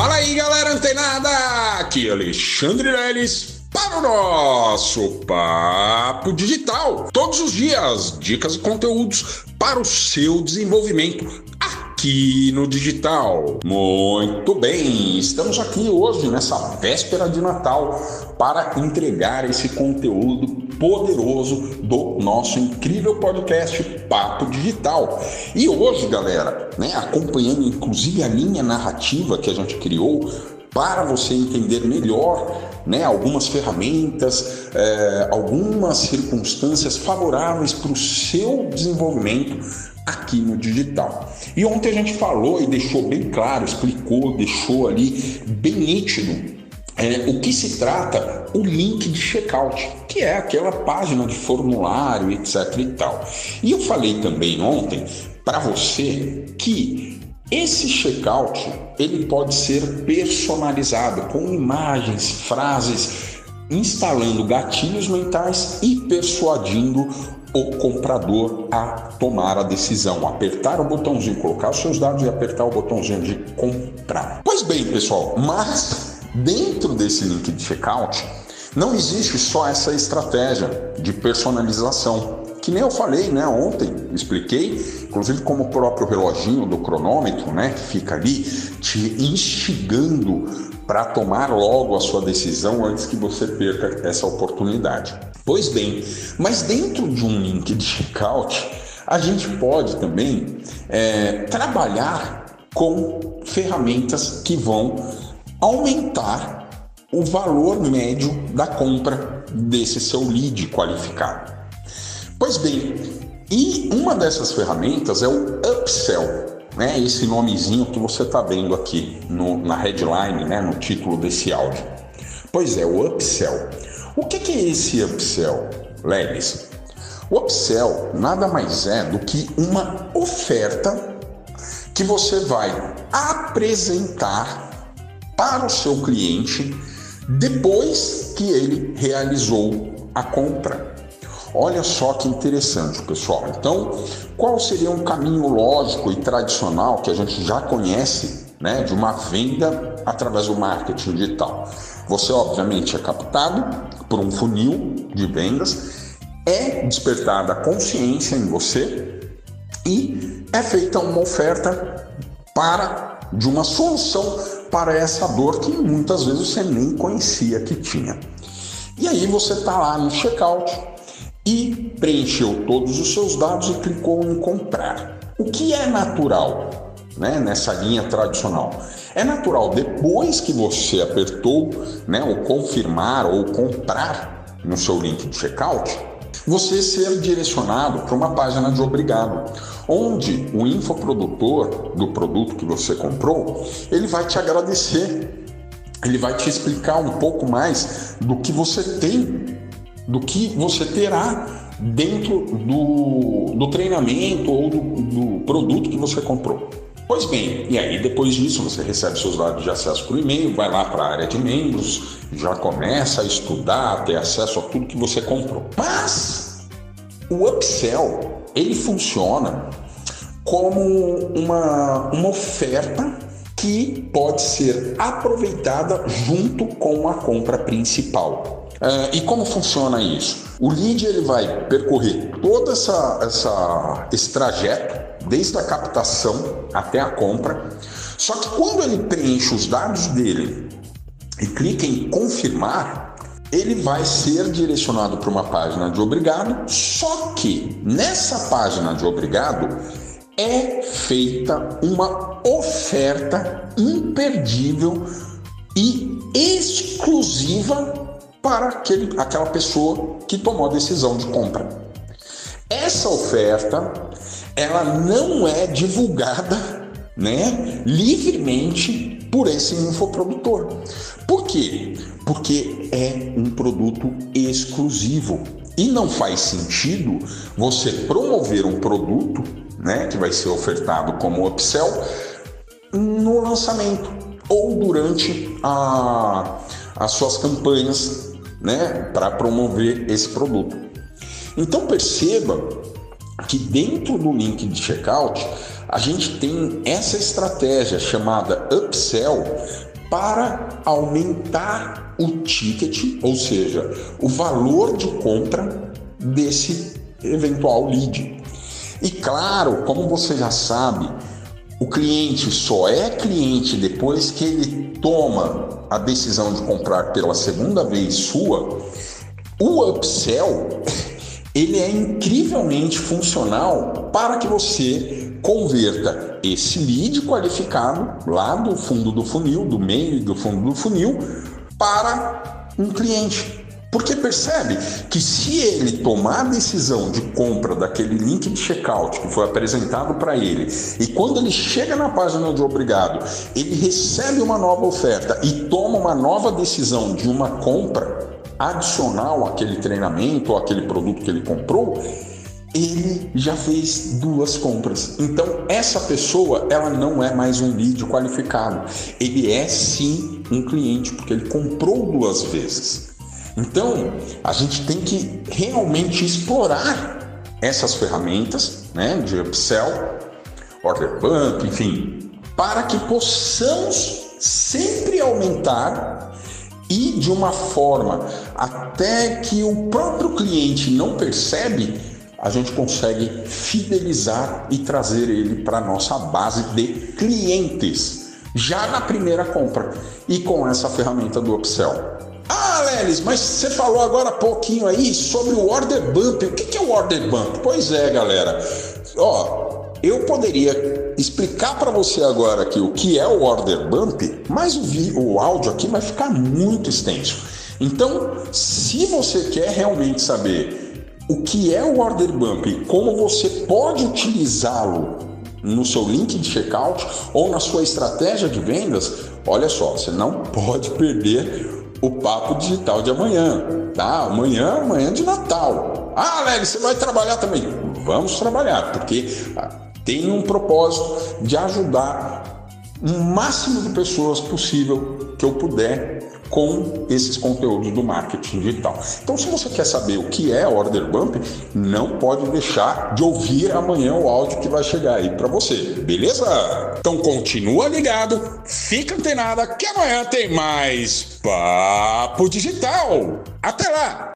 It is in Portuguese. Fala aí, galera antenada! Aqui é Alexandre Lelles para o nosso Papo Digital. Todos os dias, dicas e conteúdos para o seu desenvolvimento aqui no digital. Muito bem, estamos aqui hoje nessa véspera de Natal para entregar esse conteúdo poderoso do nosso incrível podcast Papo Digital. E hoje, galera, acompanhando inclusive a linha narrativa que a gente criou para você entender melhor algumas ferramentas, algumas circunstâncias favoráveis para o seu desenvolvimento aqui no digital. E ontem a gente falou e deixou bem claro, explicou, deixou ali bem nítido o que se trata o link de checkout, que é aquela página de formulário, etc e tal. E eu falei também ontem para você que esse checkout ele pode ser personalizado com imagens, frases, instalando gatilhos mentais e persuadindo o comprador a tomar a decisão, apertar o botãozinho, colocar os seus dados e apertar o botãozinho de comprar. Pois bem, pessoal, mas dentro desse link de checkout não existe só essa estratégia de personalização. Que nem eu falei, ontem expliquei, inclusive como o próprio reloginho do cronômetro, que fica ali te instigando para tomar logo a sua decisão antes que você perca essa oportunidade. Pois bem, mas dentro de um link de checkout, a gente pode também trabalhar com ferramentas que vão aumentar o valor médio da compra desse seu lead qualificado. Pois bem, e uma dessas ferramentas é o upsell, esse nomezinho que você está vendo aqui na headline, no título desse áudio. Pois é, o upsell. O que é esse upsell, Lelles? O upsell nada mais é do que uma oferta que você vai apresentar para o seu cliente depois que ele realizou a compra. Olha só que interessante, pessoal. Então, qual seria um caminho lógico e tradicional que a gente já conhece, de uma venda através do marketing digital? Você, obviamente, é captado por um funil de vendas, é despertada a consciência em você e é feita uma oferta de uma solução para essa dor que muitas vezes você nem conhecia que tinha. E aí você está lá no checkout, e preencheu todos os seus dados e clicou em comprar. O que é natural, nessa linha tradicional? É natural, depois que você apertou o confirmar ou comprar no seu link de checkout, você ser direcionado para uma página de obrigado, onde o infoprodutor do produto que você comprou, ele vai te agradecer, ele vai te explicar um pouco mais do que você tem, do que você terá dentro do treinamento ou do produto que você comprou. Pois bem, e aí depois disso você recebe seus dados de acesso por e-mail, vai lá para a área de membros, já começa a estudar, a ter acesso a tudo que você comprou. Mas o upsell, ele funciona como uma oferta que pode ser aproveitada junto com a compra principal. E como funciona isso? O lead ele vai percorrer todo esse trajeto, desde a captação até a compra, só que quando ele preenche os dados dele e clica em confirmar, ele vai ser direcionado para uma página de obrigado, só que nessa página de obrigado é feita uma oferta imperdível e exclusiva para aquela pessoa que tomou a decisão de compra. Essa oferta, ela não é divulgada, livremente por esse infoprodutor. Por quê? Porque é um produto exclusivo e não faz sentido você promover um produto, que vai ser ofertado como upsell no lançamento ou durante as suas campanhas, para promover esse produto. Então perceba que dentro do link de checkout a gente tem essa estratégia chamada upsell para aumentar o ticket, ou seja, o valor de compra desse eventual lead. E claro, como você já sabe, o cliente só é cliente depois que ele toma a decisão de comprar pela segunda vez sua. O upsell, ele é incrivelmente funcional para que você converta esse lead qualificado lá do fundo do funil, do meio e do fundo do funil, para um cliente. Porque percebe que se ele tomar a decisão de compra daquele link de checkout que foi apresentado para ele, e quando ele chega na página de obrigado, ele recebe uma nova oferta e toma uma nova decisão de uma compra adicional àquele treinamento ou àquele produto que ele comprou, ele já fez duas compras. Então, essa pessoa, ela não é mais um lead qualificado. Ele é sim um cliente, porque ele comprou duas vezes. Então, a gente tem que realmente explorar essas ferramentas, né, de upsell, order bump, enfim, para que possamos sempre aumentar e de uma forma até que o próprio cliente não percebe, a gente consegue fidelizar e trazer ele para a nossa base de clientes, já na primeira compra e com essa ferramenta do upsell. Ah, Lelles, mas você falou agora há pouquinho aí sobre o order bump. O que é o order bump? Pois é, galera. Ó, eu poderia explicar para você agora aqui o que é o order bump, mas o áudio aqui vai ficar muito extenso. Então, se você quer realmente saber o que é o order bump, como você pode utilizá-lo no seu link de checkout ou na sua estratégia de vendas, olha só, você não pode perder o Papo Digital de amanhã, tá? Amanhã de Natal. Ah, Lelles, você vai trabalhar também? Vamos trabalhar, porque tem um propósito de ajudar o máximo de pessoas possível que eu puder com esses conteúdos do marketing digital. Então, se você quer saber o que é order bump, não pode deixar de ouvir amanhã o áudio que vai chegar aí para você, beleza? Então, continua ligado, fica antenado que amanhã tem mais Papo Digital. Até lá!